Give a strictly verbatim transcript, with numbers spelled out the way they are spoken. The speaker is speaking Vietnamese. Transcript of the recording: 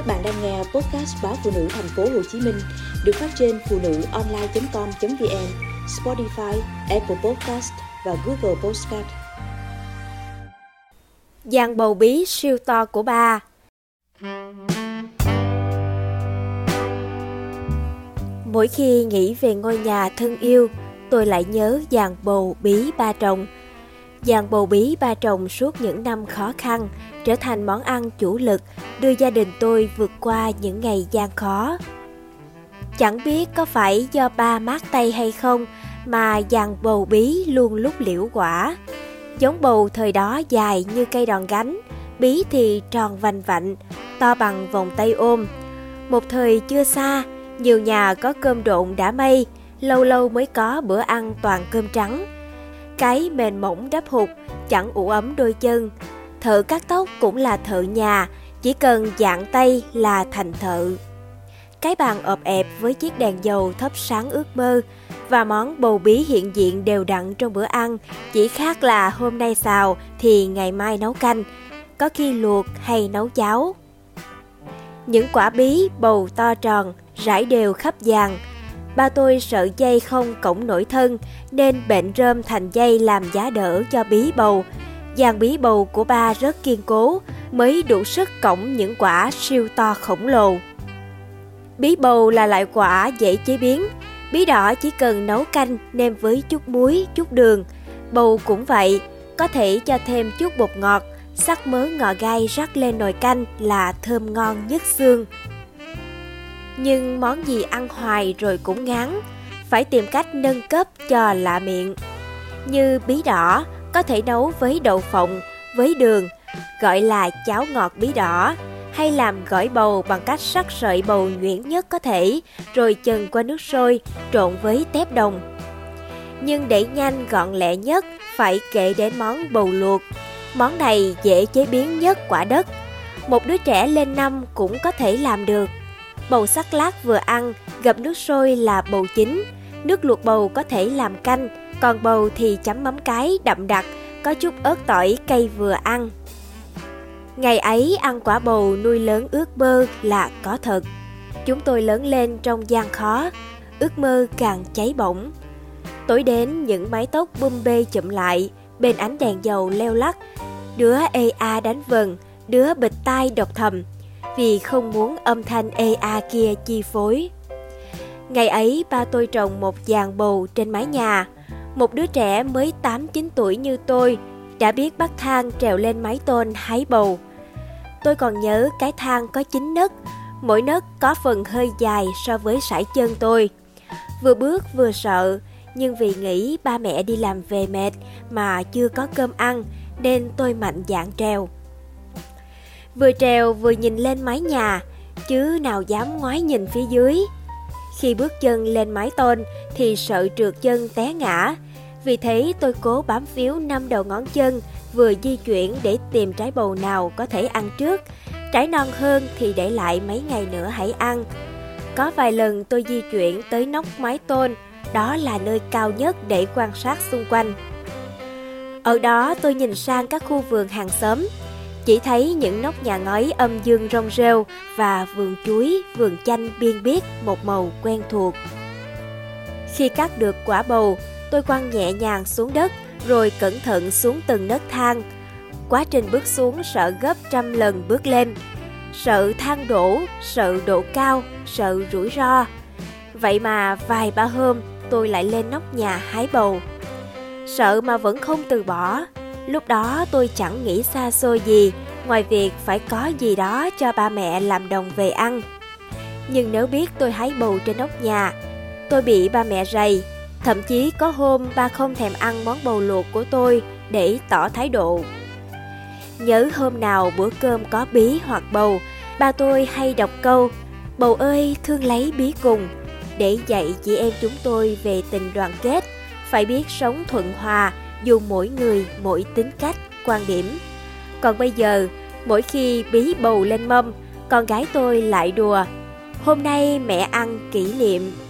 Các bạn đang nghe podcast báo Phụ Nữ Thành phố Hồ Chí Minh được phát trên phụ nữ online chấm com chấm vn, Spotify, Apple Podcast và Google Podcast. Giàn bầu bí siêu to của ba. Mỗi khi nghĩ về ngôi nhà thân yêu, tôi lại nhớ giàn bầu bí ba chồng. Giàn bầu bí ba chồng suốt những năm khó khăn trở thành món ăn chủ lực đưa gia đình tôi vượt qua những ngày gian khó. Chẳng biết có phải do ba mát tay hay không mà giàn bầu bí luôn lúc liễu quả. Giống bầu thời đó dài như cây đòn gánh, bí thì tròn vành vạnh, to bằng vòng tay ôm. Một thời chưa xa, nhiều nhà có cơm độn đã mây, lâu lâu mới có bữa ăn toàn cơm trắng. Cái mền mỏng đắp hụt, chẳng ủ ấm đôi chân. Thợ cắt tóc cũng là thợ nhà, chỉ cần dạng tay là thành thợ. Cái bàn ọp ẹp với chiếc đèn dầu thắp sáng ước mơ và món bầu bí hiện diện đều đặn trong bữa ăn, chỉ khác là hôm nay xào thì ngày mai nấu canh, có khi luộc hay nấu cháo. Những quả bí bầu to tròn, rải đều khắp giàn. Ba tôi sợ dây không cõng nổi thân nên bệnh rơm thành dây làm giá đỡ cho bí bầu. Giàn bí bầu của ba rất kiên cố, mới đủ sức cõng những quả siêu to khổng lồ. Bí bầu là loại quả dễ chế biến. Bí đỏ chỉ cần nấu canh nêm với chút muối, chút đường. Bầu cũng vậy, có thể cho thêm chút bột ngọt, sắc mớ ngò gai rắc lên nồi canh là thơm ngon nhất xương. Nhưng món gì ăn hoài rồi cũng ngán, phải tìm cách nâng cấp cho lạ miệng. Như bí đỏ, có thể nấu với đậu phộng, với đường, gọi là cháo ngọt bí đỏ, hay làm gỏi bầu bằng cách sắc sợi bầu nhuyễn nhất có thể, rồi chần qua nước sôi, trộn với tép đồng. Nhưng để nhanh gọn lẹ nhất, phải kể đến món bầu luộc. Món này dễ chế biến nhất quả đất. Một đứa trẻ lên năm cũng có thể làm được. Bầu sắc lát vừa ăn, gập nước sôi là bầu chín. Nước luộc bầu có thể làm canh, còn bầu thì chấm mắm cái đậm đặc, có chút ớt tỏi cay vừa ăn. Ngày ấy ăn quả bầu nuôi lớn ước mơ là có thật. Chúng tôi lớn lên trong gian khó, ước mơ càng cháy bỏng. Tối đến những mái tóc bum bê chụm lại, bên ánh đèn dầu leo lắc, đứa ê a đánh vần, đứa bịt tai đọc thầm, vì không muốn âm thanh ê a kia chi phối. Ngày ấy ba tôi trồng một giàn bầu trên mái nhà. Một đứa trẻ mới tám chín tuổi như tôi đã biết bắt thang trèo lên mái tôn hái bầu. Tôi còn nhớ cái thang có chín nấc, mỗi nấc có phần hơi dài so với sải chân tôi. Vừa bước vừa sợ, nhưng vì nghĩ ba mẹ đi làm về mệt mà chưa có cơm ăn nên tôi mạnh dạn trèo. Vừa trèo vừa nhìn lên mái nhà, chứ nào dám ngoái nhìn phía dưới. Khi bước chân lên mái tôn thì sợ trượt chân té ngã. Vì thế tôi cố bám víu năm đầu ngón chân, vừa di chuyển để tìm trái bầu nào có thể ăn trước. Trái non hơn thì để lại mấy ngày nữa hãy ăn. Có vài lần tôi di chuyển tới nóc mái tôn, đó là nơi cao nhất để quan sát xung quanh. Ở đó tôi nhìn sang các khu vườn hàng xóm, chỉ thấy những nóc nhà ngói âm dương rong rêu và vườn chuối, vườn chanh biên biếc một màu quen thuộc. Khi cắt được quả bầu, tôi quăng nhẹ nhàng xuống đất rồi cẩn thận xuống từng nấc thang. Quá trình bước xuống sợ gấp trăm lần bước lên. Sợ thang đổ, sợ độ cao, sợ rủi ro. Vậy mà vài ba hôm tôi lại lên nóc nhà hái bầu. Sợ mà vẫn không từ bỏ. Lúc đó tôi chẳng nghĩ xa xôi gì, ngoài việc phải có gì đó cho ba mẹ làm đồng về ăn. Nhưng nếu biết tôi hái bầu trên nóc nhà, tôi bị ba mẹ rầy. Thậm chí có hôm ba không thèm ăn món bầu luộc của tôi để tỏ thái độ. Nhớ hôm nào bữa cơm có bí hoặc bầu, ba tôi hay đọc câu "Bầu ơi thương lấy bí cùng" để dạy chị em chúng tôi về tình đoàn kết, phải biết sống thuận hòa dù mỗi người mỗi tính cách, quan điểm. Còn bây giờ, mỗi khi bí bầu lên mâm, con gái tôi lại đùa: "Hôm nay mẹ ăn kỷ niệm."